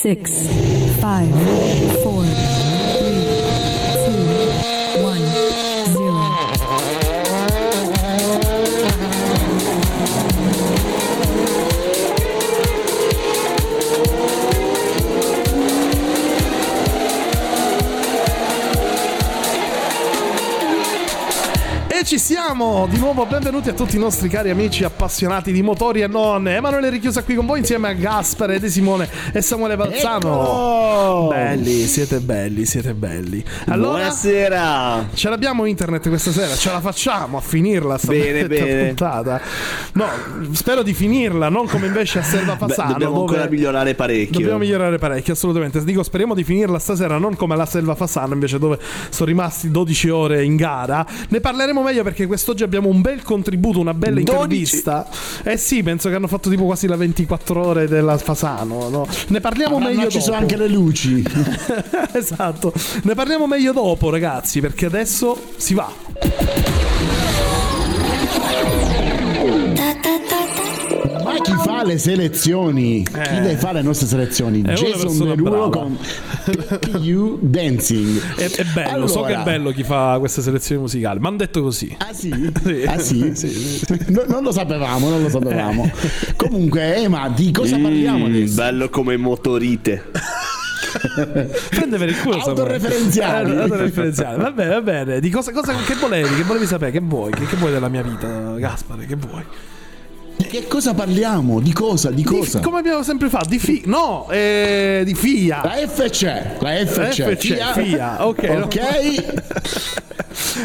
6, 5, 4, 3, 2, 1, 0. E ci siamo di nuovo, benvenuti a tutti i nostri cari amici appassionati di motori e non. Emanuele Richiusa qui con voi insieme a Gaspare De Simone e Samuele Valzano. Oh, belli, siete belli, siete belli. Allora, buonasera. Ce l'abbiamo internet questa sera, ce la facciamo a finirla sta bene. Puntata. No, spero di finirla, non come invece a Selva Fasano. Dobbiamo ancora migliorare parecchio. Dobbiamo migliorare parecchio, assolutamente. Dico, speriamo di finirla stasera, non come alla Selva Fasano invece, dove sono rimasti 12 ore in gara. Ne parleremo meglio perché quest'oggi abbiamo un bel contributo, una bella intervista. 12. Eh sì, penso che hanno fatto tipo quasi la 24 ore della Fasano, no? Ne parliamo meglio dopo. Ci sono anche le luci. Esatto. Ne parliamo meglio dopo, ragazzi, perché adesso si va. Ma chi fa le selezioni? Chi deve fare le nostre selezioni? Jason Derulo con You Dancing. È bello, allora, so che è bello chi fa queste selezioni musicali. Mi hanno detto così. Ah sì? Ah sì? Sì. No, non lo sapevamo. Comunque, ma di cosa parliamo adesso? Bello come motorite. Prende per il culo, autoreferenziale. Va bene. Di cosa che volevi sapere? Che vuoi della mia vita, Gaspare? Che vuoi? Che cosa parliamo? Di cosa? Come abbiamo sempre fatto? Di FIA. La F c'è. FIA. Ok.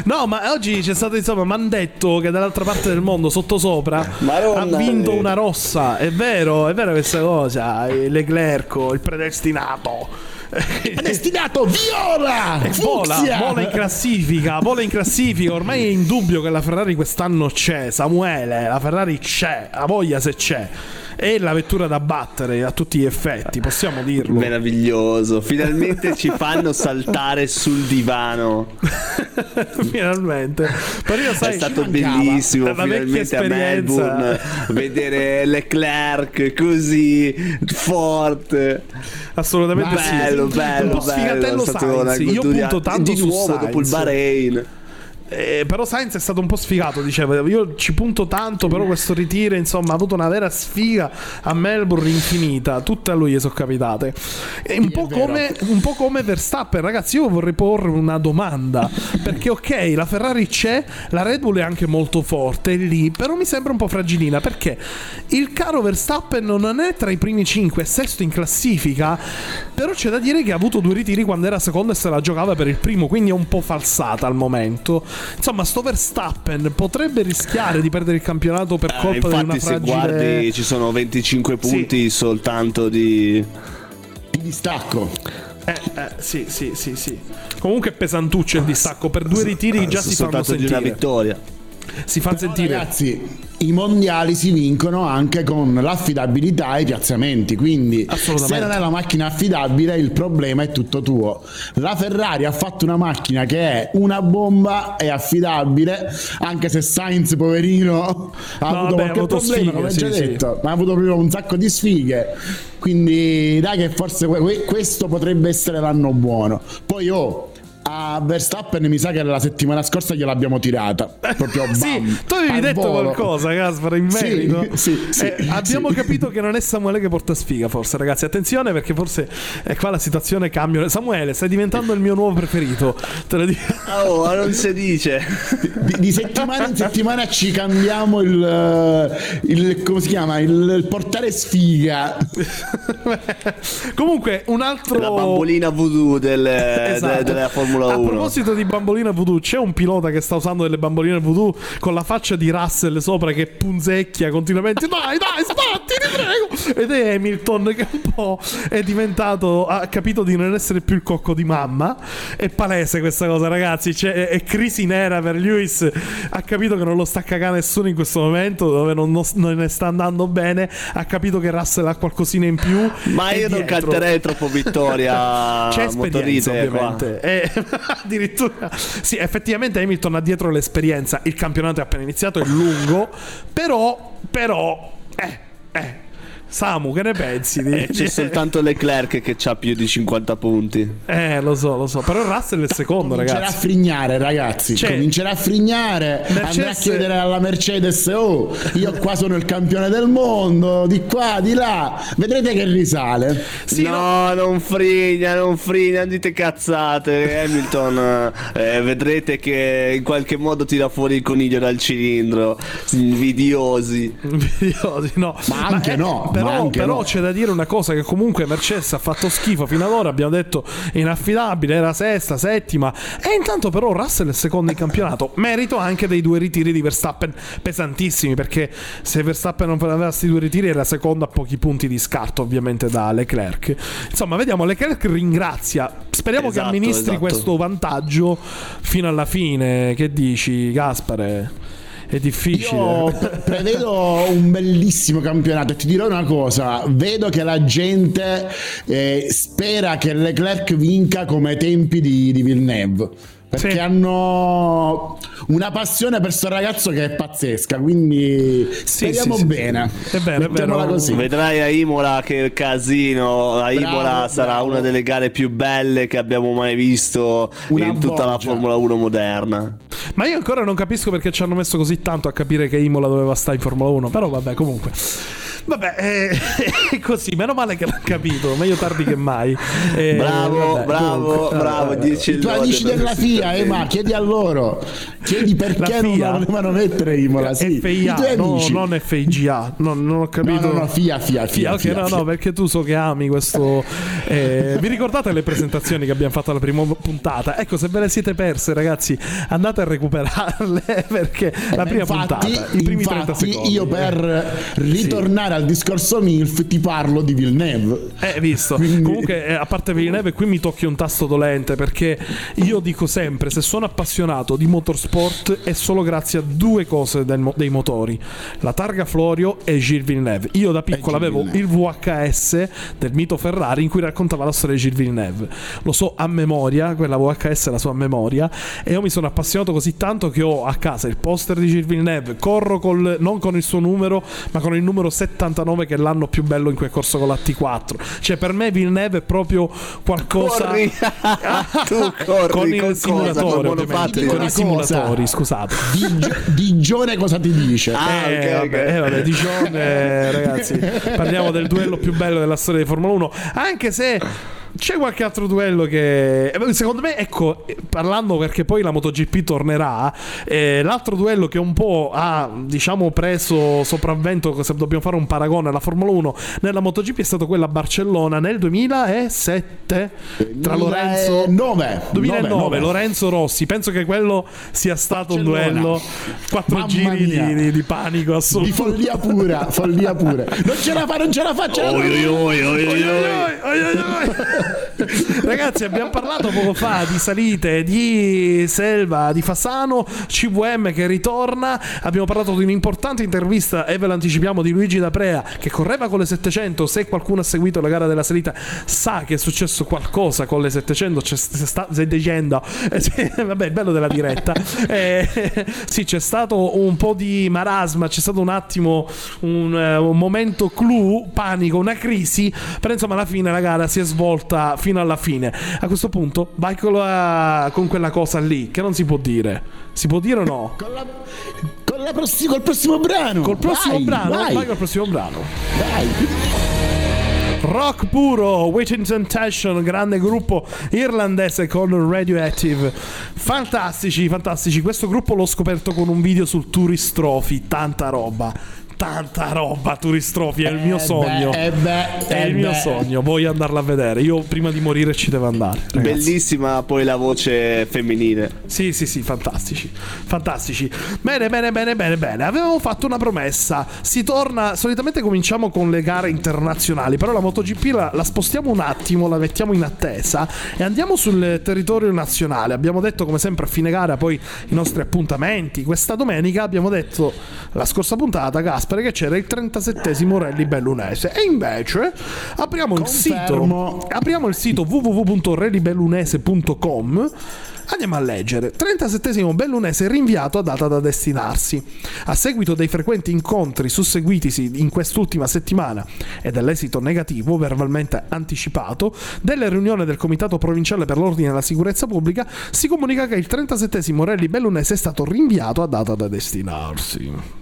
No, ma oggi c'è stato, insomma, mi hanno detto che dall'altra parte del mondo, sottosopra, Madonna, ha vinto una rossa. È vero questa cosa. Leclerc, il predestinato viola! Vola in classifica. Ormai è in dubbio che la Ferrari quest'anno c'è, Samuele. La Ferrari c'è, a voglia se c'è. È la vettura da battere a tutti gli effetti, possiamo dirlo. Meraviglioso, finalmente ci fanno saltare sul divano. Finalmente. Però io, sai, è stato bellissimo finalmente a Melbourne vedere Leclerc così forte. Assolutamente bello. Un po' sfigatello Sainz. Io punto tanto di nuovo su Sainz dopo il Bahrain. Però Sainz è stato un po' sfigato, dicevo. Io ci punto tanto, però questo ritiro, insomma, ha avuto una vera sfiga a Melbourne infinita. Tutte a lui gli sono capitate. E un po' come Verstappen, ragazzi. Io vorrei porre una domanda. Perché ok, la Ferrari c'è, la Red Bull è anche molto forte lì, però mi sembra un po' fragilina. Perché il caro Verstappen non è tra i primi 5, è sesto in classifica. Però c'è da dire che ha avuto 2 ritiri quando era secondo e se la giocava per il primo, quindi è un po' falsata al momento. Insomma, sto Verstappen potrebbe rischiare di perdere il campionato per colpa di una fragile... Infatti, se guardi, ci sono 25 punti soltanto di distacco. Sì. Comunque è pesantuccio il distacco. Per 2 ritiri già si fanno sentire. Di una vittoria. Si fa sentire. Ragazzi, i mondiali si vincono anche con l'affidabilità e i piazzamenti, quindi se non è la macchina affidabile il problema è tutto tuo. La Ferrari ha fatto una macchina che è una bomba, è affidabile, anche se Sainz poverino ha avuto qualche problema, sfighe, come già detto, ma ha avuto proprio un sacco di sfighe, quindi dai che forse questo potrebbe essere l'anno buono. Poi a Verstappen mi sa che la settimana scorsa gliel'abbiamo tirata proprio bam, sì, tu avevi detto volo. Qualcosa, Gaspare, in merito abbiamo capito che non è Samuele che porta sfiga, forse, ragazzi, attenzione, perché forse è qua la situazione cambia. Samuele, stai diventando il mio nuovo preferito, te lo dico. Oh, non si dice. Di settimana in settimana ci cambiamo il come si chiama, il portare sfiga. Comunque un altro, la bambolina voodoo della Formula 1. A proposito di bambolina voodoo, c'è un pilota che sta usando delle bamboline voodoo con la faccia di Russell sopra che punzecchia continuamente. Dai, sbatti, ti prego. Ed è Hamilton che un po' è diventato, ha capito di non essere più il cocco di mamma. È palese questa cosa, ragazzi, è crisi nera per Lewis. Ha capito che non lo sta cagando nessuno in questo momento, dove non ne sta andando bene. Ha capito che Russell ha qualcosina in più. Ma io non canterei troppo vittoria. C'è esperienza, ovviamente. Addirittura sì, effettivamente Hamilton ha dietro l'esperienza. Il campionato è appena iniziato, è lungo, però Samu, che ne pensi? C'è soltanto Leclerc che c'ha più di 50 punti. Lo so, però Russell è il secondo, comincerà, ragazzi. Comincerà a frignare, andrà a chiedere alla Mercedes: oh, io qua sono il campione del mondo, di qua, di là. Vedrete che risale. Sì, no, non frigna, dite cazzate, Hamilton. Vedrete che in qualche modo tira fuori il coniglio dal cilindro. Invidiosi, no. Ma anche no. Però c'è da dire una cosa, che comunque Mercedes ha fatto schifo fino ad ora, abbiamo detto è inaffidabile, era sesta, settima, e intanto però Russell è secondo in campionato, merito anche dei due ritiri di Verstappen, pesantissimi, perché se Verstappen non aveva questi due ritiri era secondo a pochi punti di scarto ovviamente da Leclerc. Insomma, vediamo, Leclerc ringrazia, speriamo che amministri questo vantaggio fino alla fine. Che dici, Gaspare? È difficile. Io prevedo un bellissimo campionato. Ti dirò una cosa: vedo che la gente spera che Leclerc vinca come ai tempi di Villeneuve, perché hanno una passione per sto ragazzo che è pazzesca, quindi speriamo bene. Sì. È vero. Così. Vedrai a Imola che casino. Imola sarà una delle gare più belle che abbiamo mai visto in tutta la Formula 1 moderna. Ma io ancora non capisco perché ci hanno messo così tanto a capire che Imola doveva stare in Formula 1, però vabbè, comunque. Vabbè, è così, meno male che l'ha capito, meglio tardi che mai. Bravo, dici tu amici della FIA, ma chiedi a loro, chiedi perché non volevano mettere Imola, sì. FIA, non FIGA, non ho capito. No, FIA. No, perché tu so che ami questo. Vi ricordate le presentazioni che abbiamo fatto alla prima puntata? Ecco, se ve le siete perse, ragazzi, andate a recuperarle, perché la prima puntata, i primi 30 secondi. Io per ritornare al discorso MILF ti parlo di Villeneuve, visto. Quindi... comunque, a parte Villeneuve, qui mi tocchi un tasto dolente, perché io dico sempre, se sono appassionato di motorsport è solo grazie a due cose dei motori: la targa Florio e Gilles Villeneuve. Io da piccolo avevo il VHS del mito Ferrari in cui raccontava la storia di Gilles Villeneuve, lo so a memoria, quella VHS è la sua memoria, e io mi sono appassionato così tanto che ho a casa il poster di Gilles Villeneuve, corro non con il suo numero ma con il numero 79, che è l'anno più bello in quel corso con la T4. Cioè, per me Villeneuve è proprio qualcosa. Corri con il simulatore, con i simulatori, scusate. Digione cosa ti dice? Vabbè, Digione, ragazzi, parliamo del duello più bello della storia di Formula 1, anche se c'è qualche altro duello che secondo me, ecco, parlando, perché poi la MotoGP tornerà, l'altro duello che un po' ha, diciamo, preso sopravvento, se dobbiamo fare un paragone alla Formula 1 nella MotoGP, è stato quella a Barcellona nel 2007 tra Lorenzo 2009 Lorenzo Rossi. Penso che quello sia stato un duello, quattro giri di panico assoluto, di follia pura. Non ce la faccio. Ragazzi, abbiamo parlato poco fa di salite, di Selva, di Fasano, CVM che ritorna, abbiamo parlato di un'importante intervista, e ve l'anticipiamo, di Luigi D'Aprea che correva con le 700. Se qualcuno ha seguito la gara della salita sa che è successo qualcosa con le 700, vabbè, il bello della diretta, sì, c'è stato un po' di marasma, c'è stato un attimo un momento clou, panico, una crisi, però insomma alla fine la gara si è svolta fino alla fine. A questo punto vai con quella cosa lì che non si può dire. Si può dire o no? Col prossimo brano. Rock puro, Waiting Temptation, grande gruppo irlandese con Radioactive. Fantastici. Questo gruppo l'ho scoperto con un video sul Tourist Trophy. Tanta roba, Tourist Trophy, è il mio sogno. È il mio sogno. Voglio andarla a vedere. Io prima di morire ci devo andare. Ragazzi. Bellissima poi la voce femminile. Sì, fantastici. Bene. Avevamo fatto una promessa. Si torna. Solitamente cominciamo con le gare internazionali, però la MotoGP la spostiamo un attimo, la mettiamo in attesa e andiamo sul territorio nazionale. Abbiamo detto, come sempre, a fine gara poi i nostri appuntamenti. Questa domenica abbiamo detto, la scorsa puntata, che c'era il 37esimo Rally Bellunese, e invece apriamo il sito www.rallybellunese.com Andiamo a leggere. 37° Bellunese rinviato a data da destinarsi. A seguito dei frequenti incontri susseguitisi in quest'ultima settimana e dell'esito negativo verbalmente anticipato della riunione del Comitato Provinciale per l'Ordine e la Sicurezza Pubblica, si comunica che il 37° Rally Bellunese è stato rinviato a data da destinarsi.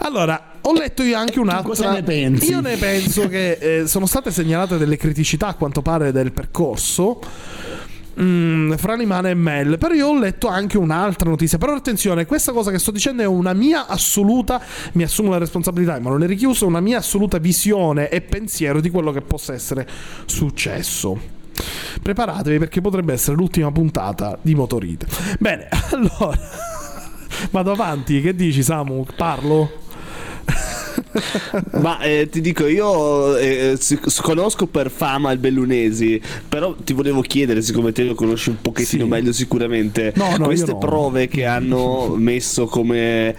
Allora, ho letto io anche un'altra. Cosa ne pensi? Io ne penso che sono state segnalate delle criticità a quanto pare del percorso fra Limana e Mel. Però io ho letto anche un'altra notizia. Però attenzione, questa cosa che sto dicendo è una mia assoluta, mi assumo la responsabilità, ma non è richiuso, una mia assoluta visione e pensiero di quello che possa essere successo. Preparatevi perché potrebbe essere l'ultima puntata di Motorite. Bene, allora vado avanti, che dici Samu? Parlo? Ma ti dico, io conosco per fama il Bellunesi, però ti volevo chiedere, siccome te lo conosci un pochettino meglio sicuramente, queste prove che hanno messo come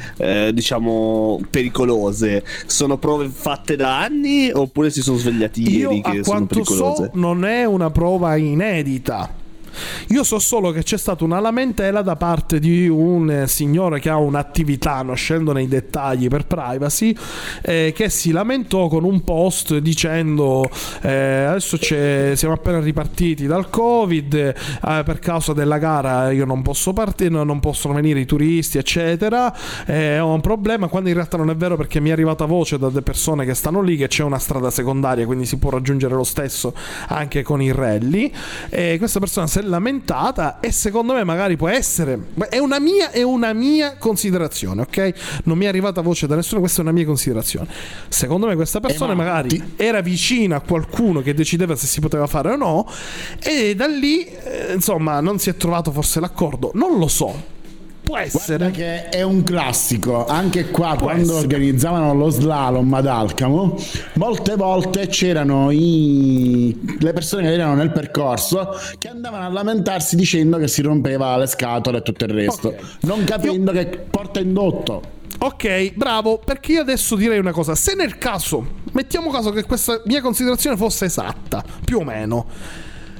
diciamo pericolose, sono prove fatte da anni oppure si sono svegliati ieri che sono pericolose? Non è una prova inedita. Io so solo che c'è stata una lamentela da parte di un signore che ha un'attività, non scendo nei dettagli per privacy, che si lamentò con un post dicendo adesso siamo appena ripartiti dal Covid, per causa della gara io non posso partire, non possono venire i turisti eccetera, ho un problema, quando in realtà non è vero perché mi è arrivata voce da persone che stanno lì che c'è una strada secondaria, quindi si può raggiungere lo stesso anche con i rally. Questa persona si è lamentata e secondo me magari può essere, è una mia considerazione, ok? Non mi è arrivata voce da nessuno, questa è una mia considerazione. Secondo me questa persona magari era vicina a qualcuno che decideva se si poteva fare o no e da lì insomma non si è trovato forse l'accordo, non lo so. Può essere. Guarda che è un classico. Anche qua quando organizzavano lo slalom ad Alcamo, molte volte c'erano le persone che erano nel percorso che andavano a lamentarsi dicendo che si rompeva le scatole e tutto il resto, non capendo che porta indotto. Ok, bravo, perché io adesso direi una cosa. Se nel caso, mettiamo caso che questa mia considerazione fosse esatta, più o meno,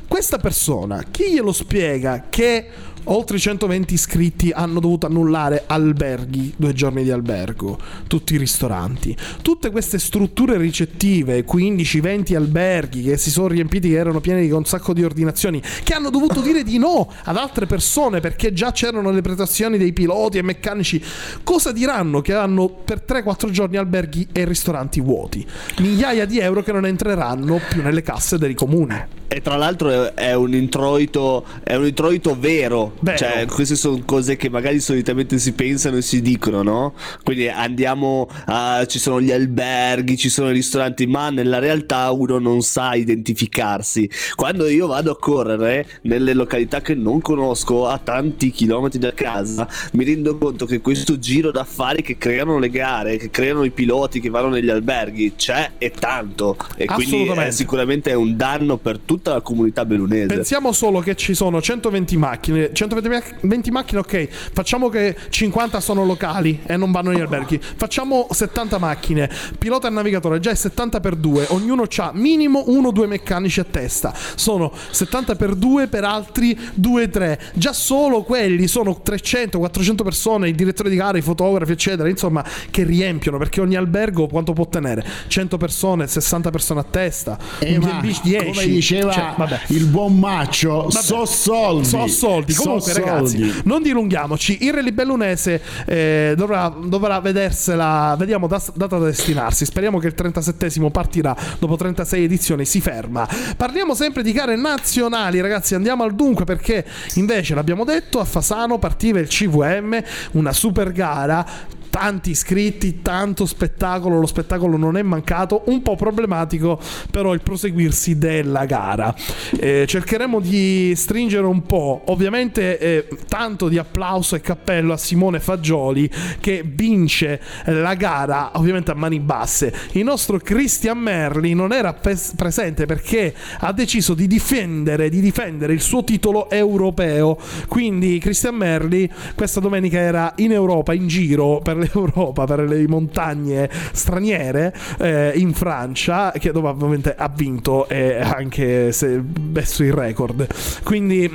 questa persona, chi glielo spiega che oltre 120 iscritti hanno dovuto annullare alberghi, 2 giorni di albergo, tutti i ristoranti, tutte queste strutture ricettive, 15-20 alberghi che si sono riempiti, che erano pieni con un sacco di ordinazioni, che hanno dovuto dire di no ad altre persone perché già c'erano le prestazioni dei piloti e meccanici? Cosa diranno che hanno per 3-4 giorni alberghi e ristoranti vuoti, migliaia di euro che non entreranno più nelle casse dei comuni? E tra l'altro è un introito vero. Bello. Cioè queste sono cose che magari solitamente si pensano e si dicono, no? Quindi ci sono gli alberghi, ci sono i ristoranti, ma nella realtà uno non sa identificarsi. Quando io vado a correre nelle località che non conosco a tanti chilometri da casa, mi rendo conto che questo giro d'affari che creano le gare, che creano i piloti che vanno negli alberghi, c'è e tanto. E quindi sicuramente è un danno per tutti, la comunità bellunese. Pensiamo solo che ci sono 120 macchine, ok, facciamo che 50 sono locali e non vanno agli alberghi, facciamo 70 macchine, pilota e navigatore, già è 70x2, ognuno ha minimo 1-2 meccanici a testa, sono 70x2 per altri 2-3, già solo quelli sono 300-400 persone, il direttore di gara, i fotografi eccetera, insomma, che riempiono, perché ogni albergo quanto può tenere? 100 persone, 60 persone a testa, 10. Il buon Maccio, so soldi. Comunque, ragazzi, non dilunghiamoci. Il Rally Bellunese dovrà vedersela. Vediamo data da destinarsi. Speriamo che il 37° partirà dopo 36 edizioni. Si ferma. Parliamo sempre di gare nazionali, ragazzi. Andiamo al dunque, perché invece l'abbiamo detto: a Fasano partiva il CVM, una super gara. Tanti iscritti, tanto spettacolo, lo spettacolo non è mancato, un po' problematico però il proseguirsi della gara. Cercheremo di stringere un po', ovviamente tanto di applauso e cappello a Simone Fagioli che vince la gara ovviamente a mani basse. Il nostro Christian Merli non era presente perché ha deciso di difendere il suo titolo europeo, quindi Christian Merli questa domenica era in Europa in giro per l'Europa, per le montagne straniere, in Francia, che dove ovviamente ha vinto e anche se messo il record. Quindi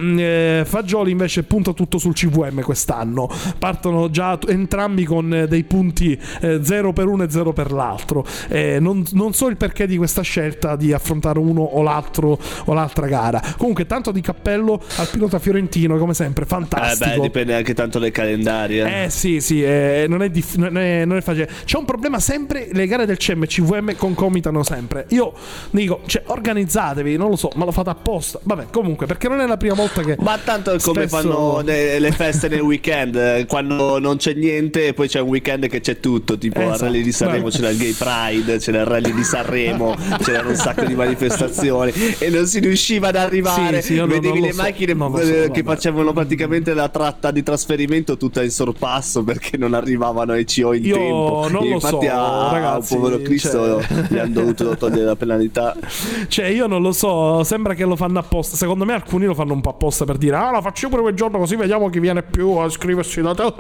Fagioli invece punta tutto sul CVM quest'anno, partono già entrambi con dei punti 0 per uno e 0 per l'altro, non so il perché di questa scelta di affrontare uno o l'altro o l'altra gara. Comunque tanto di cappello al pilota fiorentino, come sempre fantastico. Dipende anche tanto dai calendari. Non è facile. C'è un problema sempre, le gare del CM e CVM concomitano sempre. Io dico, cioè, organizzatevi, non lo so, ma lo fate apposta. Vabbè, comunque, perché non è la prima volta che... Ma tanto è come fanno le feste nel weekend, quando non c'è niente e poi c'è un weekend che c'è tutto, tipo al Rally di Sanremo c'era il Gay Pride, c'era il Rally di Sanremo, c'erano un sacco di manifestazioni e non si riusciva ad arrivare. Sì, vedevi le macchine che facevano praticamente la tratta di trasferimento tutta in sorpasso perché non arrivavano ai CO in tempo. Ragazzi, povero Cristo, cioè... gli hanno dovuto togliere la penalità. Cioè, io non lo so, sembra che lo fanno apposta. Secondo me alcuni lo fanno un po' apposta per dire: ah, la faccio pure quel giorno così vediamo chi viene più a scriversi da te.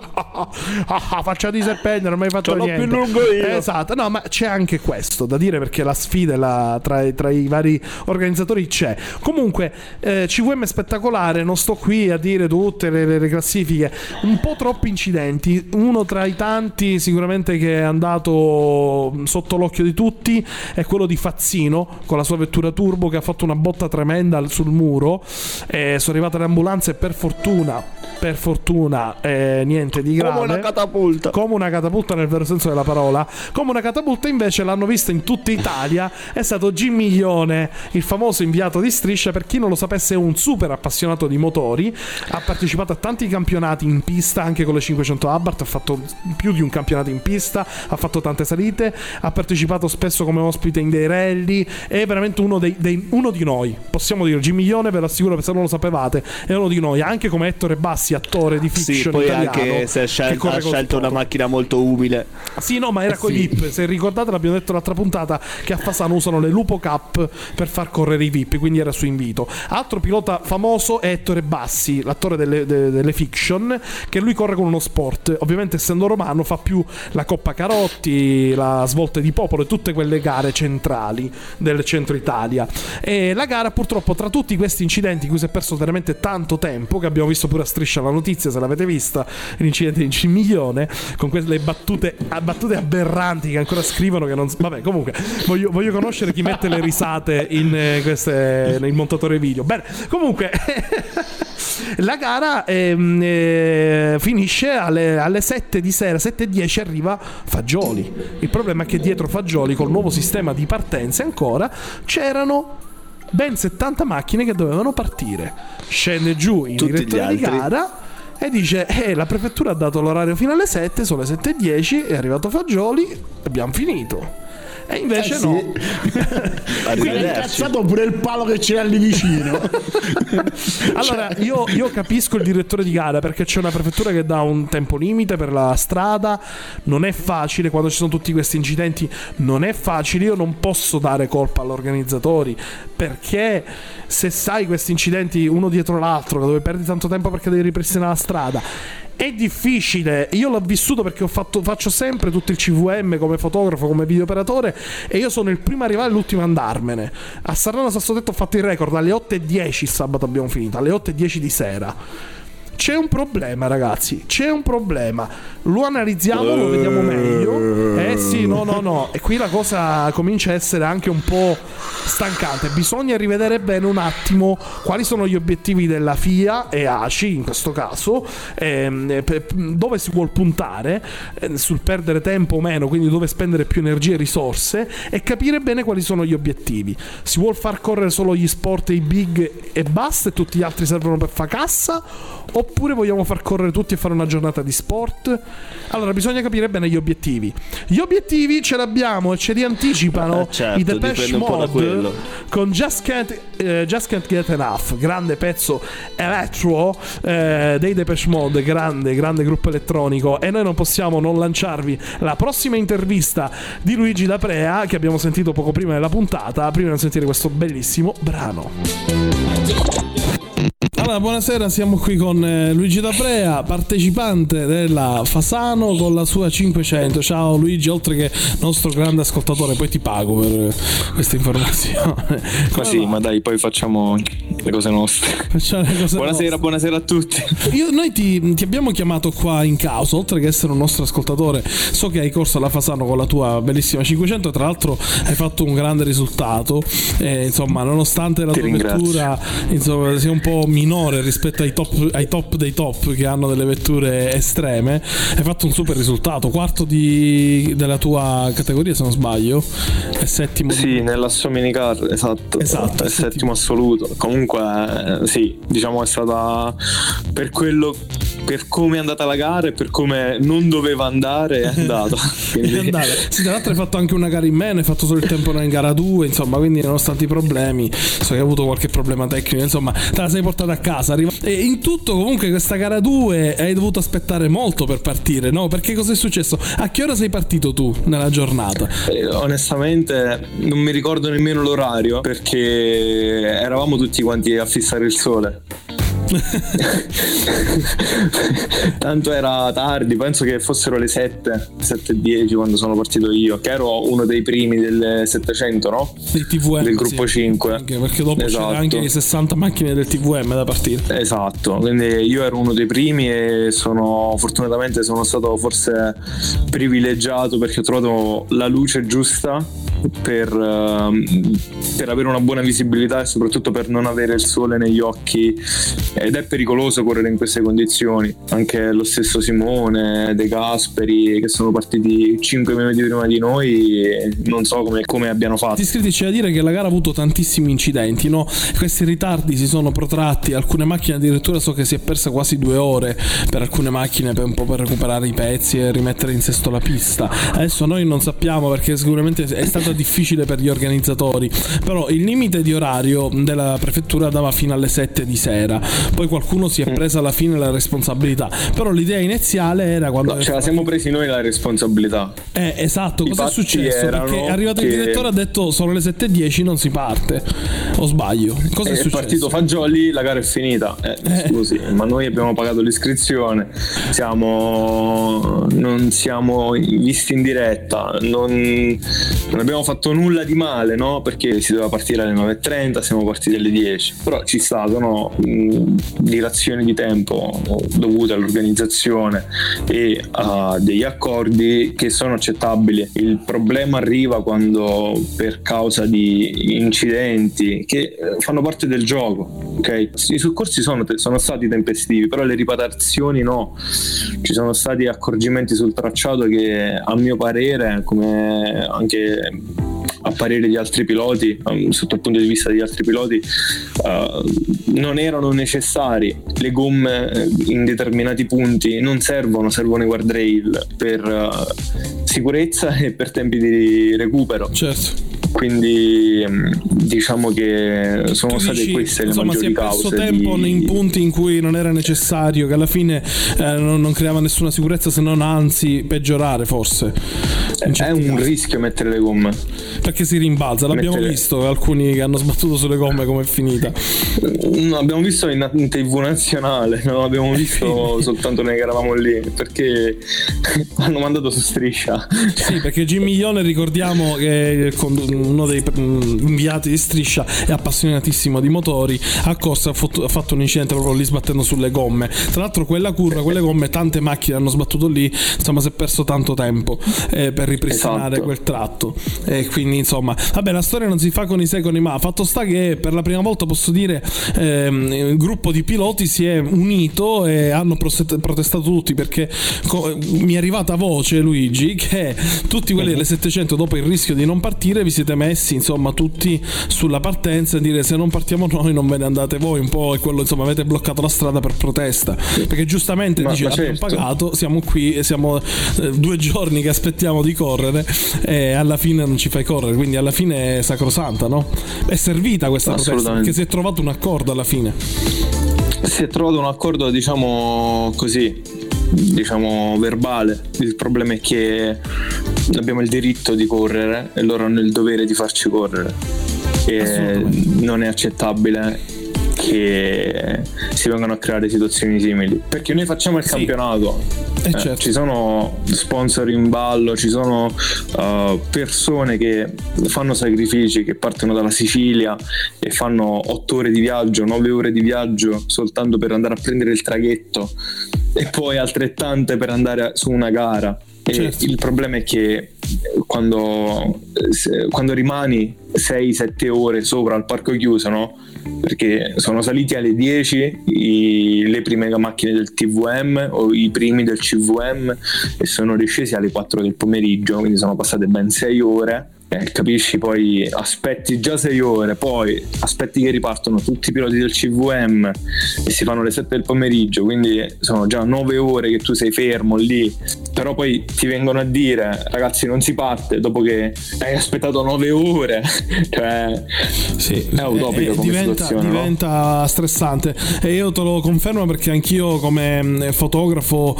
Faccia di serpente, non mi hai fatto niente. Più lungo io. Esatto, no, ma c'è anche questo da dire, perché la sfida tra i vari organizzatori c'è. Comunque CVM è spettacolare, non sto qui a dire tutte le classifiche, un po' troppi incidenti, uno tra i tanti sicuramente che è andato sotto l'occhio di tutti è quello di Fazzino con la sua vettura turbo, che ha fatto una botta tremenda sul muro, sono arrivate le ambulanze, per fortuna niente di grave, come una catapulta nel vero senso della parola. Come una catapulta invece l'hanno vista in tutta Italia è stato Giamilione, il famoso inviato di Striscia. Per chi non lo sapesse, è un super appassionato di motori, ha partecipato a tanti campionati in pista, anche con le 500 Abarth ha fatto più di un campionato in pista, ha fatto tante salite, ha partecipato spesso come ospite in dei rally, è veramente uno di noi, possiamo dire. Giamilione, ve lo assicuro, se non lo sapevate, è uno di noi, anche come Ettore Bassi, attore di fiction poi italiano, anche se ha scelto una macchina molto umile. Sì, no, ma era con i VIP, se ricordate l'abbiamo detto l'altra puntata, che a Fasano usano le Lupo Cup per far correre i VIP, quindi era su invito. Altro pilota famoso è Ettore Bassi, l'attore delle fiction, che lui corre con uno sport, ovviamente essendo romano fa più la Coppa Carotti, la Svolta di Popolo e tutte quelle gare centrali del centro Italia. E la gara, purtroppo, tra tutti questi incidenti in cui si è perso veramente tanto tempo, che abbiamo visto pure a Striscia la notizia, se l'avete vista, l'incidente di Giamilione con quelle battute aberranti che ancora scrivono, che non... Vabbè, comunque voglio conoscere chi mette le risate nel montatore video. Bene, comunque la gara finisce alle 7 di sera, 7:10 arriva Fagioli. Il problema è che dietro Fagioli, col nuovo sistema di partenze ancora, c'erano ben 70 macchine che dovevano partire. Scende giù in direttore di gara e dice la prefettura ha dato l'orario fino alle 7, sono le 7:10, è arrivato Fagioli, abbiamo finito. E invece no, quindi è incazzato pure il palo che c'era lì vicino. Allora io capisco il direttore di gara, perché c'è una prefettura che dà un tempo limite per la strada, non è facile quando ci sono tutti questi incidenti, non è facile. Io non posso dare colpa agli organizzatori, perché se sai questi incidenti uno dietro l'altro, dove perdi tanto tempo perché devi ripristinare la strada, è difficile. Io l'ho vissuto perché faccio sempre tutto il CVM come fotografo, come videooperatore, e io sono il primo arrivare e l'ultimo andarmene. A Sarrano Sassotetto ho fatto il record, alle 8:10 sabato abbiamo finito, alle 8:10 di sera. C'è un problema, ragazzi, c'è un problema, lo analizziamo, lo vediamo meglio. No, e qui la cosa comincia a essere anche un po' stancante. Bisogna rivedere bene un attimo quali sono gli obiettivi della FIA e ACI in questo caso, dove si vuol puntare, sul perdere tempo o meno, quindi dove spendere più energie e risorse, e capire bene quali sono gli obiettivi. Si vuol far correre solo gli sport e i big e basta, e tutti gli altri servono per fa cassa, oppure vogliamo far correre tutti e fare una giornata di sport? Allora bisogna capire bene gli obiettivi. Gli obiettivi ce l'abbiamo e ce li anticipano i Depeche Mode con Just Can't Get Enough, grande pezzo electro dei Depeche Mode, grande gruppo elettronico. E noi non possiamo non lanciarvi la prossima intervista di Luigi D'Aprea, che abbiamo sentito poco prima della puntata, prima di sentire questo bellissimo brano. Allora, buonasera, siamo qui con Luigi D'Aprea, partecipante della Fasano con la sua 500. Ciao Luigi, oltre che nostro grande ascoltatore, poi ti pago per questa informazione. Ma sì, ma dai, poi facciamo le cose nostre. Buonasera a tutti. Noi ti abbiamo chiamato qua in causa, oltre che essere un nostro ascoltatore. So che hai corso alla Fasano con la tua bellissima 500, tra l'altro hai fatto un grande risultato, insomma, nonostante la tua vettura sia un po' minore rispetto ai top dei top che hanno delle vetture estreme, hai fatto un super risultato, quarto della tua categoria se non sbaglio, e settimo nella Sominicar, esatto, è settimo assoluto. Comunque sì, diciamo è stata, per quello, per come è andata la gara e per come non doveva andare è andata. Sì, tra l'altro hai fatto anche una gara in meno, hai fatto solo il tempo in gara 2, insomma, quindi nonostante i problemi, so che hai avuto qualche problema tecnico, insomma, te la sei portata a casa. E in tutto comunque questa gara 2 hai dovuto aspettare molto per partire, no? Perché cosa è successo? A che ora sei partito tu nella giornata? Onestamente non mi ricordo nemmeno l'orario, perché eravamo tutti quanti a fissare il sole. Tanto era tardi, penso che fossero le 7:10 quando sono partito io, che ero uno dei primi del 700, no? Del TVM, del gruppo 5, anche, perché dopo c'era anche le 60 macchine del TVM da partire. Esatto, quindi io ero uno dei primi e fortunatamente sono stato forse privilegiato perché ho trovato la luce giusta per avere una buona visibilità e soprattutto per non avere il sole negli occhi. Ed è pericoloso correre in queste condizioni. Anche lo stesso Simone, De Gasperi, che sono partiti 5 minuti prima di noi, non so come abbiano fatto. Ti iscritti, c'è da dire che la gara ha avuto tantissimi incidenti, no? Questi ritardi si sono protratti, alcune macchine addirittura so che si è persa quasi 2 ore per alcune macchine, per un po' per recuperare i pezzi e rimettere in sesto la pista. Adesso noi non sappiamo, perché sicuramente è stato difficile per gli organizzatori, però il limite di orario della prefettura dava fino alle 7 di sera. Poi qualcuno si è presa alla fine la responsabilità, però l'idea iniziale era quando ce la siamo presi noi la responsabilità. Esatto, cosa è successo? Perché è arrivato il direttore, ha detto sono le 7:10, non si parte, o sbaglio? Cosa è successo? È partito Fagioli, la gara è finita. Scusi, ma noi abbiamo pagato l'iscrizione, non siamo visti in diretta, non abbiamo fatto nulla di male, no? Perché si doveva partire alle 9:30, siamo partiti alle 10, però ci sono dilazioni di tempo dovute all'organizzazione e a degli accordi che sono accettabili. Il problema arriva quando, per causa di incidenti che fanno parte del gioco, okay? I soccorsi sono stati tempestivi, però le riparazioni no. Ci sono stati accorgimenti sul tracciato che, a mio parere, come anche a parere di altri piloti, sotto il punto di vista degli altri piloti, non erano necessari. Le gomme in determinati punti non servono i guardrail per sicurezza e per tempi di recupero. Certo. Quindi diciamo che sono state queste le maggiori cause. Insomma, si è perso tempo in punti in cui non era necessario, che alla fine non creava nessuna sicurezza, se non anzi peggiorare forse. È un rischio mettere le gomme, perché si rimbalza, l'abbiamo visto alcuni che hanno sbattuto sulle gomme, come è finita. No, abbiamo visto in TV nazionale, non abbiamo visto soltanto noi che eravamo lì, perché hanno mandato su Striscia. Sì, perché Giamilione, ricordiamo che uno dei inviati di Striscia, è appassionatissimo di motori, ha corso, ha fatto un incidente proprio lì, sbattendo sulle gomme. Tra l'altro quella curva, quelle gomme, tante macchine hanno sbattuto lì, insomma si è perso tanto tempo per ripristinare quel tratto, e quindi insomma vabbè, la storia non si fa con i secoli, ma fatto sta che per la prima volta, posso dire, il gruppo di piloti si è unito e hanno protestato tutti, perché mi è arrivata voce, Luigi, che tutti quelli delle 700, dopo il rischio di non partire, vi siete messi insomma tutti sulla partenza e dire: se non partiamo noi non ve ne andate voi. Un po' è quello, insomma, avete bloccato la strada per protesta, perché giustamente dice: abbiamo pagato, siamo qui e siamo 2 giorni che aspettiamo di correre e alla fine non ci fai correre, quindi alla fine è sacrosanta, no? È servita questa protesta, perché si è trovato un accordo alla fine. Si è trovato un accordo, diciamo così, diciamo verbale. Il problema è che abbiamo il diritto di correre e loro hanno il dovere di farci correre, e non è accettabile e si vengono a creare situazioni simili, perché noi facciamo il campionato, ci sono sponsor in ballo, ci sono persone che fanno sacrifici, che partono dalla Sicilia e fanno 8 ore di viaggio, 9 ore di viaggio soltanto per andare a prendere il traghetto e poi altrettante per andare su una gara. Certo. Il problema è che quando rimani 6-7 ore sopra al parco chiuso, no? Perché sono saliti alle 10 le prime macchine del TVM o i primi del CVM e sono riscesi alle 4 del pomeriggio, quindi sono passate ben 6 ore. Capisci, poi aspetti già 6 ore, poi aspetti che ripartono tutti i piloti del CVM e si fanno le 7 del pomeriggio, quindi sono già 9 ore che tu sei fermo lì, però poi ti vengono a dire ragazzi non si parte dopo che hai aspettato 9 ore cioè sì, è utopico come situazione, diventa stressante. E io te lo confermo perché anch'io come fotografo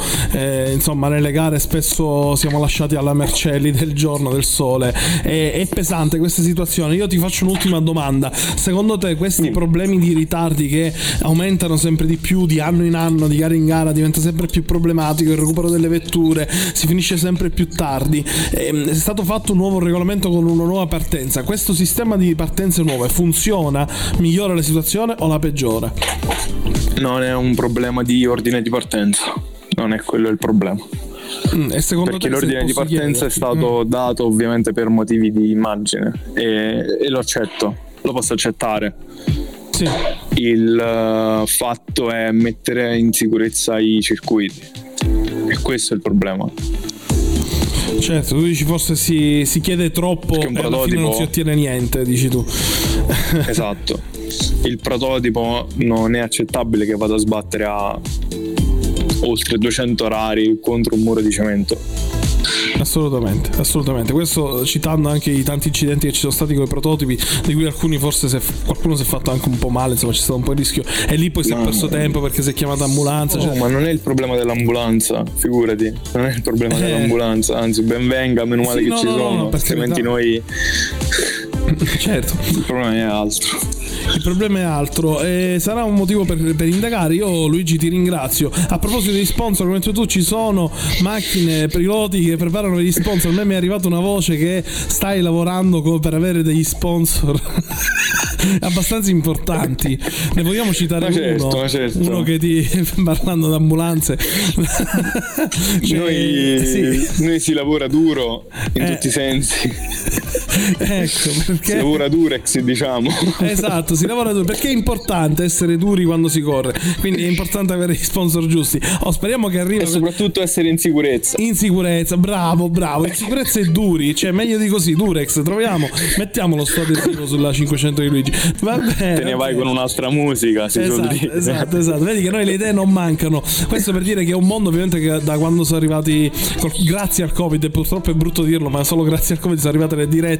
insomma nelle gare spesso siamo lasciati alla mercé del giorno, del sole. È pesante questa situazione. Io ti faccio un'ultima domanda: secondo te questi problemi di ritardi che aumentano sempre di più di anno in anno, di gara in gara, diventa sempre più problematico, il recupero delle vetture si finisce sempre più tardi, è stato fatto un nuovo regolamento con una nuova partenza, questo sistema di partenze nuove funziona? Migliora la situazione o la peggiora? Non è un problema di ordine di partenza, non è quello il problema. E secondo perché te l'ordine di partenza è stato dato ovviamente per motivi di immagine e lo accetto, lo posso accettare. Sì. Il fatto è mettere in sicurezza i circuiti e questo è il problema. Certo, tu dici forse si chiede troppo e alla fine non si ottiene niente, dici tu. Esatto, il prototipo non è accettabile che vada a sbattere a oltre 200 orari contro un muro di cemento. Assolutamente, assolutamente. Questo citando anche i tanti incidenti che ci sono stati con i prototipi, di cui alcuni forse qualcuno si è fatto anche un po' male, insomma c'è stato un po' di rischio e lì poi si è perso tempo perché si è chiamata ambulanza. No, cioè... ma non è il problema dell'ambulanza, figurati, non è il problema dell'ambulanza, anzi ben venga, meno male che ci sono, altrimenti noi... Certo, il problema è altro. Il problema è altro e sarà un motivo per indagare. Io Luigi ti ringrazio. A proposito di sponsor, come tu ci sono macchine, piloti che preparano degli sponsor. A me mi è arrivata una voce che stai lavorando per avere degli sponsor abbastanza importanti. Ne vogliamo citare uno? Uno che ti, parlando di ambulanze noi si lavora duro in tutti i sensi. Ecco perché... si lavora Durex, diciamo. Esatto, si lavora duro perché è importante essere duri quando si corre, quindi è importante avere gli sponsor giusti. Speriamo che arrivi. E soprattutto essere in sicurezza. In sicurezza, bravo. In sicurezza e duri, cioè meglio di così. Durex, troviamo, mettiamo lo stadio sulla 500 di Luigi. Va bene. Te ne vai con un'altra musica. Esatto. Vedi che noi le idee non mancano. Questo per dire che è un mondo ovviamente che da quando sono arrivati, grazie al Covid, e purtroppo è brutto dirlo, ma solo grazie al Covid sono arrivate le dirette.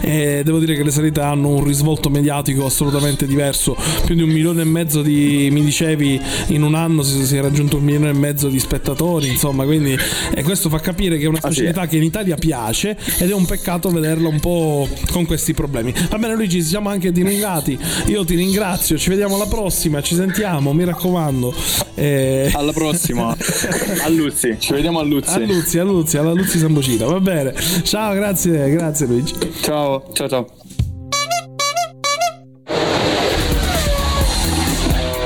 Devo dire che le salite hanno un risvolto mediatico assolutamente diverso. Più di 1,5 milioni di, mi dicevi, in un anno si è raggiunto 1,5 milioni di spettatori, insomma, quindi questo fa capire che è una società che in Italia piace ed è un peccato vederla un po' con questi problemi. Va bene Luigi, siamo anche dilungati, io ti ringrazio, ci vediamo alla prossima, ci sentiamo, mi raccomando. Alla prossima a Luzzi, ci vediamo a Luzzi. Alla Luzzi Sambucita, va bene. Ciao, grazie Luigi. Ciao.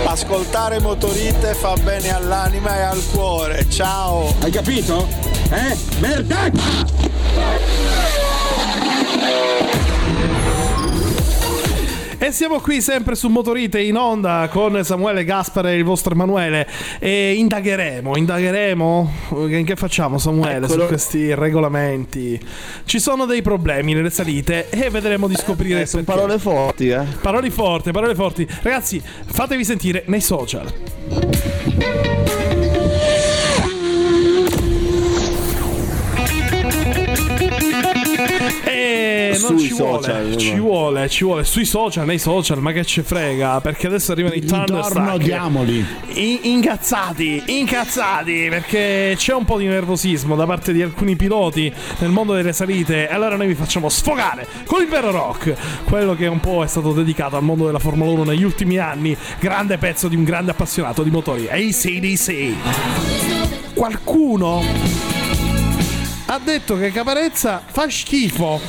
Ascoltare Motorite fa bene all'anima e al cuore. Ciao. Hai capito? Merda! E siamo qui sempre su Motorite in onda con Samuele, Gaspare e il vostro Emanuele e indagheremo che facciamo Samuele. Eccolo. Su questi regolamenti ci sono dei problemi nelle salite e vedremo di scoprire sono perché. Parole forti ragazzi, fatevi sentire nei social. Non ci social. Ci vuole sui social, nei social, ma che ci frega, perché adesso arrivano i incazzati, perché c'è un po' di nervosismo da parte di alcuni piloti nel mondo delle salite, e allora noi vi facciamo sfogare con il vero rock, quello che un po' è stato dedicato al mondo della Formula 1 negli ultimi anni, grande pezzo di un grande appassionato di motori, AC/DC. Qualcuno ha detto che Caparezza fa schifo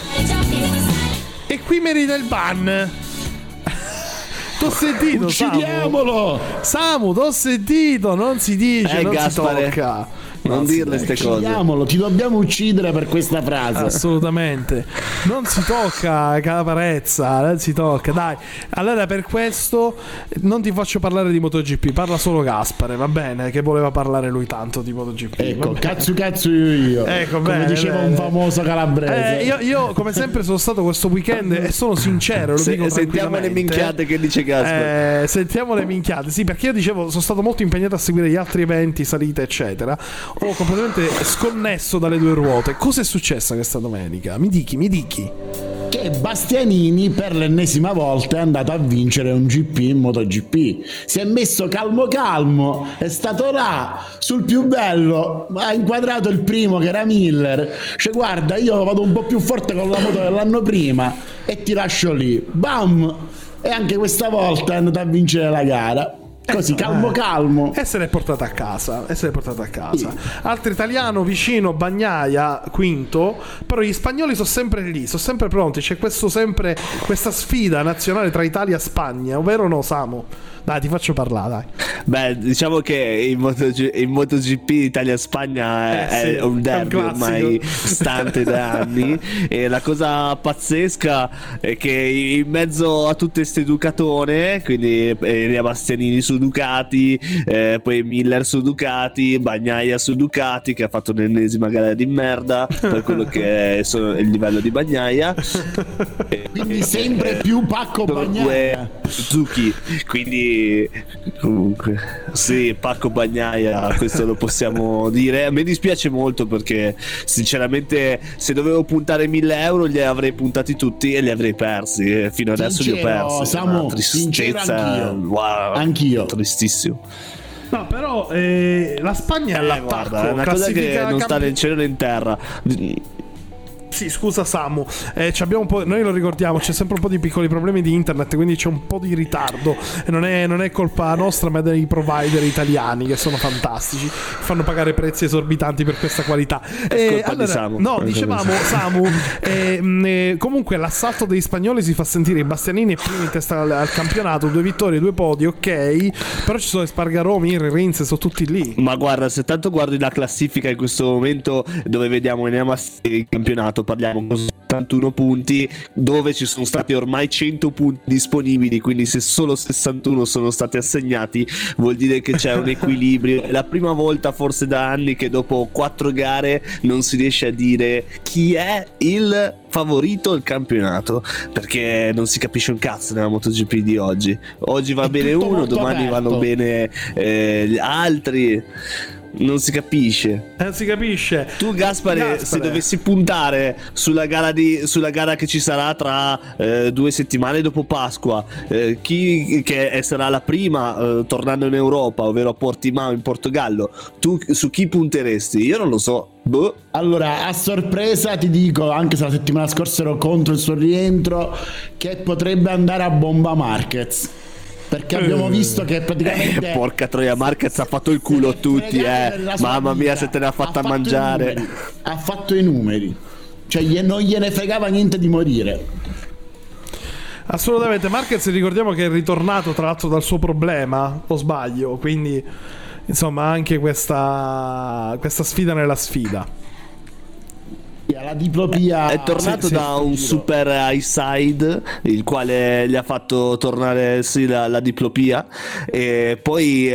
e qui merita il ban. T'ho sentito, uccidiamolo Samu, t'ho sentito, non si dice, non Gaspare, si tocca, non dirle queste cose. Uccidiamolo, ti dobbiamo uccidere per questa frase. Assolutamente. Non si tocca Caparezza, non si tocca, dai. Allora per questo non ti faccio parlare di MotoGP, parla solo Gaspare, va bene, che voleva parlare lui tanto di MotoGP. Ecco, cazzo io. Ecco, come bene, diceva bene. Un famoso calabrese. Io come sempre sono stato questo weekend e sono sincero, lo dico. Sentiamo le minchiate che dice Gaspare. Sentiamo le minchiate. Sì, perché io dicevo sono stato molto impegnato a seguire gli altri eventi, salite eccetera. Ho completamente sconnesso dalle due ruote. Cosa è successo questa domenica? Mi dichi che Bastianini per l'ennesima volta è andato a vincere un GP in MotoGP. Si è messo calmo, è stato là sul più bello, ha inquadrato il primo che era Miller, cioè guarda io vado un po' più forte con la moto dell'anno prima e ti lascio lì, bam, e anche questa volta è andato a vincere la gara. Così calmo. Essere portata a casa. Altro italiano vicino, Bagnaia, quinto. Però gli spagnoli sono sempre lì, sono sempre pronti. C'è questa sfida nazionale tra Italia e Spagna, ovvero no, Samu? Dai, ti faccio parlare, dai. Beh, diciamo che in MotoGP Italia-Spagna è un derby ormai stante da anni. E la cosa pazzesca è che in mezzo a tutte queste Ducatone, quindi Bastianini su Ducati, poi Miller su Ducati, Bagnaia su Ducati, che ha fatto l'ennesima gara di merda per quello che è il livello di Bagnaia. Quindi sempre più pacco Bagnaia Suzuki, quindi comunque sì, Pacco Bagnaia, questo lo possiamo dire. Mi dispiace molto perché sinceramente se dovevo puntare 1.000 euro li avrei puntati tutti e li avrei persi. Fino adesso li ho persi, Samu, tristezza, anch'io. Tristissimo. No, però la Spagna è all'attacco, guarda, è una cosa che non sta né in cielo né in terra. Sì, scusa Samu, abbiamo un po', noi lo ricordiamo, c'è sempre un po' di piccoli problemi di internet, quindi c'è un po' di ritardo e non è colpa nostra ma dei provider italiani che sono fantastici, fanno pagare prezzi esorbitanti per questa qualità. Allora, Samu, no, dicevamo Samu, comunque l'assalto degli spagnoli si fa sentire. Bastianini è primo in testa al campionato, 2 vittorie, 2 podi, ok, però ci sono Espargarò, Mir, Rins, sono tutti lì. Ma guarda, se tanto guardi la classifica in questo momento dove vediamo il campionato, parliamo con 61 punti dove ci sono stati ormai 100 punti disponibili, quindi se solo 61 sono stati assegnati vuol dire che c'è un equilibrio. È la prima volta forse da anni che dopo 4 gare non si riesce a dire chi è il favorito il campionato, perché non si capisce un cazzo nella MotoGP di oggi va bene uno, domani vanno bene gli altri. Non si capisce. Tu Gaspare, se dovessi puntare sulla gara che ci sarà tra 2 settimane dopo Pasqua, chi che sarà la prima tornando in Europa, ovvero a Portimao in Portogallo, tu su chi punteresti? Io non lo so. Boh. Allora, a sorpresa ti dico, anche se la settimana scorsa ero contro il suo rientro, che potrebbe andare a bomba Marquez. Perché abbiamo visto che praticamente porca troia, Marquez ha fatto il culo a tutti, mamma mia se te ne ha fatta mangiare. Ha fatto i numeri, cioè non gliene fregava niente di morire. Assolutamente. Marquez, ricordiamo che è ritornato tra l'altro dal suo problema, o sbaglio, quindi insomma anche questa sfida nella sfida. La diplopia è tornato da un super high side, il quale gli ha fatto tornare sì la diplopia, e poi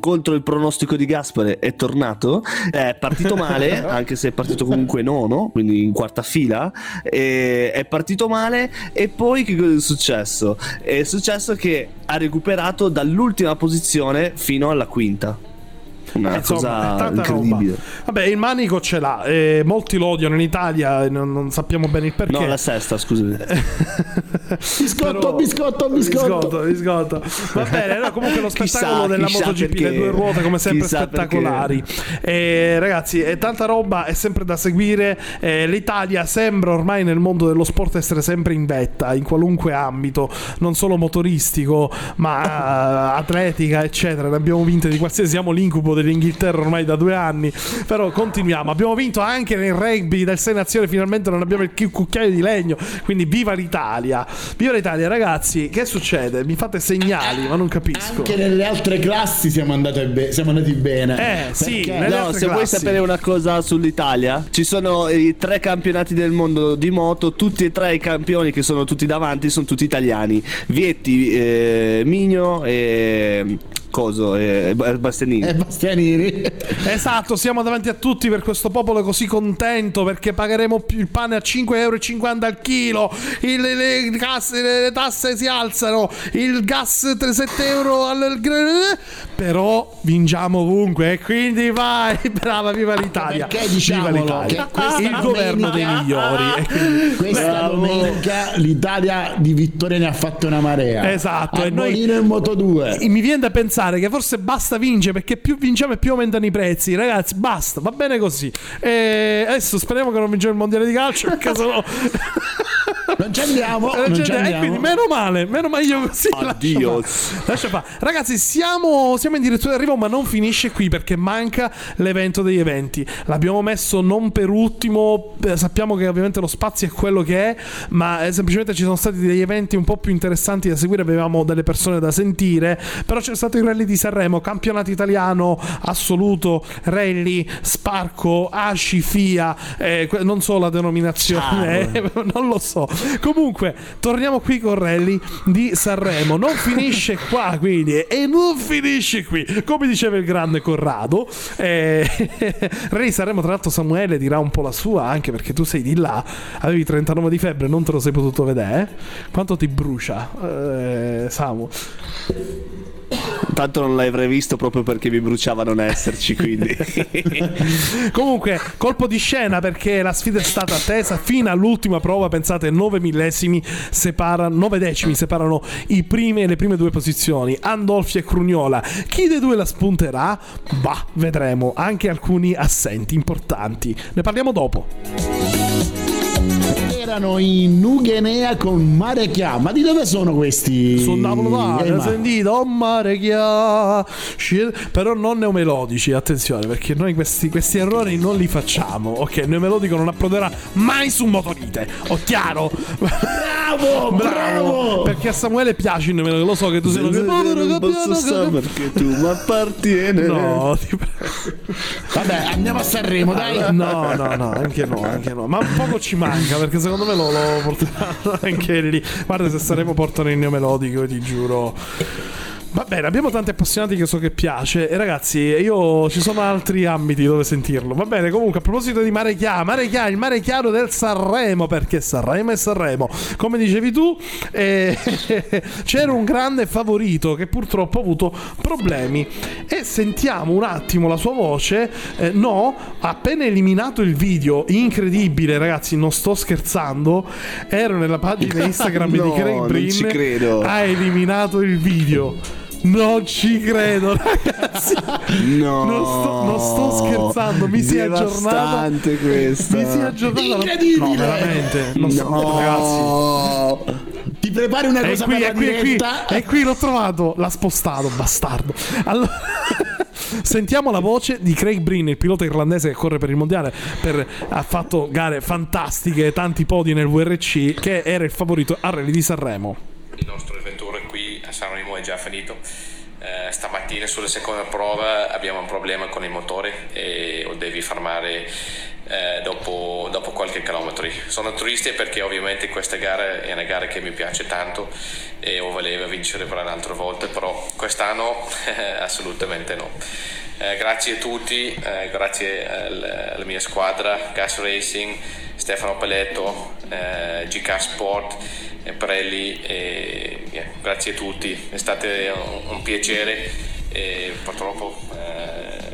contro il pronostico di Gaspare è tornato, è partito male anche se è partito comunque nono, quindi in quarta fila, è partito male e poi che cosa è successo? È successo che ha recuperato dall'ultima posizione fino alla quinta. una cosa incredibile. Roba. Vabbè, il manico ce l'ha, molti lo odiano in Italia, non sappiamo bene il perché. No, la sesta, scusami. biscotto. Va bene, no, comunque lo spettacolo della MotoGP, perché... le due ruote come sempre spettacolari. Ragazzi, è tanta roba, è sempre da seguire. L'Italia sembra ormai nel mondo dello sport essere sempre in vetta in qualunque ambito, non solo motoristico, ma atletica, eccetera. Ne abbiamo vinte di qualsiasi, siamo l'incubo dell'Inghilterra ormai da 2 anni, però continuiamo. Abbiamo vinto anche nel rugby del 6 nazioni, finalmente non abbiamo il cucchiaio di legno, quindi viva l'Italia, viva l'Italia. Ragazzi, che succede? Mi fate segnali, ma non capisco. Anche nelle altre classi siamo andati bene. Sì, no, se classi. Vuoi sapere una cosa sull'Italia, ci sono i 3 campionati del mondo di moto, tutti e 3 i campioni che sono tutti davanti sono tutti italiani: Vietti, Migno e... coso, Bastianini. Esatto, siamo davanti a tutti per questo popolo così contento, perché pagheremo il pane a 5,50 € al chilo, le tasse si alzano, il gas 7 € al... però vinciamo ovunque, e quindi vai, brava, viva l'Italia, perché diciamo l'Italia che il governo dei migliori, questa domenica l'Italia di vittorie ne ha fatto una marea. Esatto, e noi in Moto 2 mi viene da pensare che forse basta vincere, perché più vinciamo e più aumentano i prezzi. Ragazzi, basta, va bene così. E adesso speriamo che non vinciamo il mondiale di calcio, perché sennò non ci andiamo, e quindi meno male io così. Addio. Lascia fa. Ragazzi, siamo in direzione d'arrivo, ma non finisce qui, perché manca l'evento degli eventi. L'abbiamo messo non per ultimo, sappiamo che ovviamente lo spazio è quello che è, ma semplicemente ci sono stati degli eventi un po' più interessanti da seguire, avevamo delle persone da sentire, però c'è stato il Rally di Sanremo, campionato italiano assoluto, rally, sparco, ASCI, FIA, non so la denominazione, non lo so. Comunque torniamo qui con Rally di Sanremo, non finisce qua, quindi, e non finisce qui, come diceva il grande Corrado. Rally Sanremo, tra l'altro Samuele dirà un po' la sua, anche perché tu sei di là, avevi 39 di febbre, non te lo sei potuto vedere, quanto ti brucia, Samu? Tanto non l'hai previsto, proprio perché mi bruciava non esserci, quindi. Comunque, colpo di scena, perché la sfida è stata attesa fino all'ultima prova. Pensate, 9 decimi separano le prime 2 posizioni, Andolfi e Crugnola. Chi dei due la spunterà? Bah, vedremo. Anche alcuni assenti importanti, ne parliamo dopo. Erano in Nugenea con Mare Chia. Ma di dove sono questi? Sono da Volvare, ho sentito, oh Mare Chia. Però non neomelodici, attenzione, perché noi questi errori non li facciamo. Ok, il neomelodico non approderà mai su Motorite, o chiaro? Bravo! Perché a Samuele piace il neomelodico, lo so che tu sei... Non posso stare perché tu mi appartieni. No, ti prego. Vabbè, andiamo a Sanremo, dai. No, anche no. Ma un poco ci manca, perché secondo me lo porteranno anche lì. Guarda, se saremo portano il neomelodico, ti giuro. Va bene, abbiamo tanti appassionati che so che piace. E ragazzi, io ci sono altri ambiti dove sentirlo. Va bene, comunque, a proposito di Mare Chia, il mare chiaro del Sanremo, perché Sanremo è Sanremo, come dicevi tu, c'era un grande favorito che purtroppo ha avuto problemi. E sentiamo un attimo la sua voce. Appena eliminato il video, incredibile, ragazzi, non sto scherzando, ero nella pagina Instagram di Craig Brin, non ci credo. Ha eliminato il video. Non ci credo, ragazzi. No, non sto scherzando. Mi si è aggiornata. Questa. Mi si è aggiornata. Incredibile. No, veramente. No, ragazzi. Ti prepari una cosa per la diretta. E qui l'ho trovato. L'ha spostato, bastardo. Allora. Sentiamo la voce di Craig Breen, il pilota irlandese che corre per il mondiale, ha fatto gare fantastiche, tanti podi nel WRC, che era il favorito al Rally di Sanremo. Il nostro avventure qui a Sanremo è già finito. Stamattina sulla seconda prova abbiamo un problema con il motore e lo devi fermare dopo qualche chilometri. Sono triste perché ovviamente questa gara è una gara che mi piace tanto e lo volevo vincere per un'altra volta, però quest'anno assolutamente no. Grazie a tutti, grazie alla mia squadra Gas Racing, Stefano Paletto, GK Sport, Prelli, grazie a tutti, è stato un piacere e purtroppo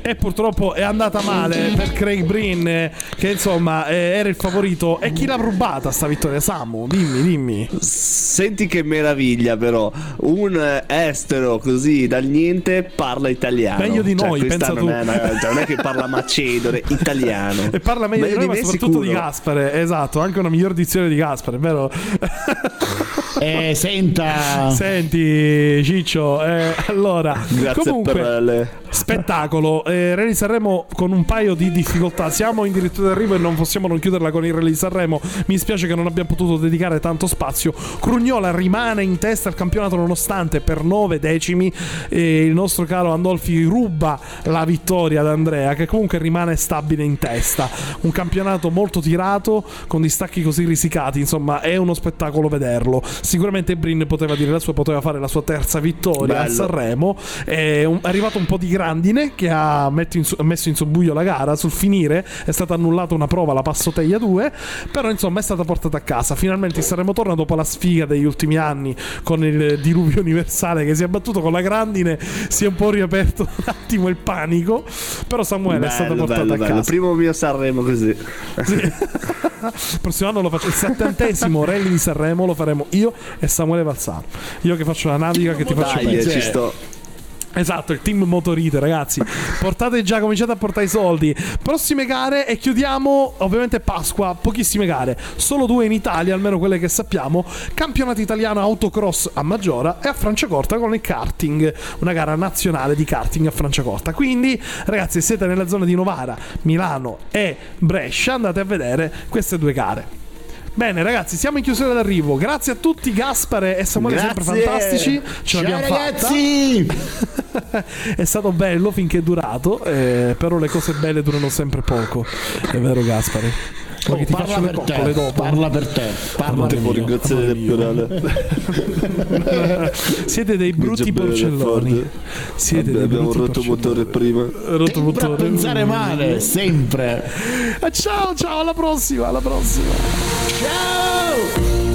e purtroppo è andata male per Craig Breen, che insomma era il favorito. E chi l'ha rubata sta vittoria? Samu, dimmi. Senti che meraviglia, però un estero così dal niente parla italiano. Meglio di noi, pensa tu. Non è che parla macedone, italiano. E parla meglio di noi, ma soprattutto sicuro. Di Gaspare, esatto, anche una miglior dizione di Gaspare, vero? Senti Ciccio, allora grazie comunque, per le... spettacolo Rally Sanremo con un paio di difficoltà. Siamo in diritto d'arrivo e non possiamo non chiuderla con il Rally Sanremo. Mi spiace che non abbiamo potuto dedicare tanto spazio. Crugnola rimane in testa al campionato nonostante per 9 decimi, il nostro caro Andolfi ruba la vittoria ad Andrea, che comunque rimane stabile in testa. Un campionato molto tirato con distacchi così risicati, insomma è uno spettacolo vederlo. Sicuramente Brin poteva dire la sua, poteva fare la sua terza vittoria. Bello. A Sanremo è arrivato un po' di grandine che ha messo in sobbuglio la gara. Sul finire è stata annullata una prova, la Passoteia 2, però insomma è stata portata a casa. Finalmente Sanremo torna dopo la sfiga degli ultimi anni con il diluvio universale che si è abbattuto. Con la grandine si è un po' riaperto un attimo il panico, però Samuele è stata portata a casa. Primo mio Sanremo così, sì. Prossimo anno lo faccio, il 70° Rally di Sanremo lo faremo io e Samuele Valzano. Io che faccio la naviga, che ti faccio pensare. Ci sto. Esatto, il team Motorite, ragazzi. Portate già, cominciate a portare i soldi. Prossime gare e chiudiamo ovviamente Pasqua, pochissime gare, solo 2 in Italia, almeno quelle che sappiamo. Campionato italiano autocross a Maggiora e a Franciacorta con il karting, una gara nazionale di karting a Franciacorta. Quindi ragazzi, se siete nella zona di Novara, Milano e Brescia, andate a vedere queste 2 gare. Bene ragazzi, siamo in chiusura d'arrivo. Grazie a tutti, Gaspare e Samuele, sempre fantastici. Ce l'abbiamo fatta. È stato bello finché è durato, però le cose belle durano sempre poco. È vero Gaspare? Oh, che ti parla, faccio per le coccole dopo. Parla per te. Parla per te. Ringraziare del plurale. Siete dei brutti porcelloni. Abbiamo rotto il motore prima. Sembra pensare male, sempre. Ciao, alla prossima. Ciao.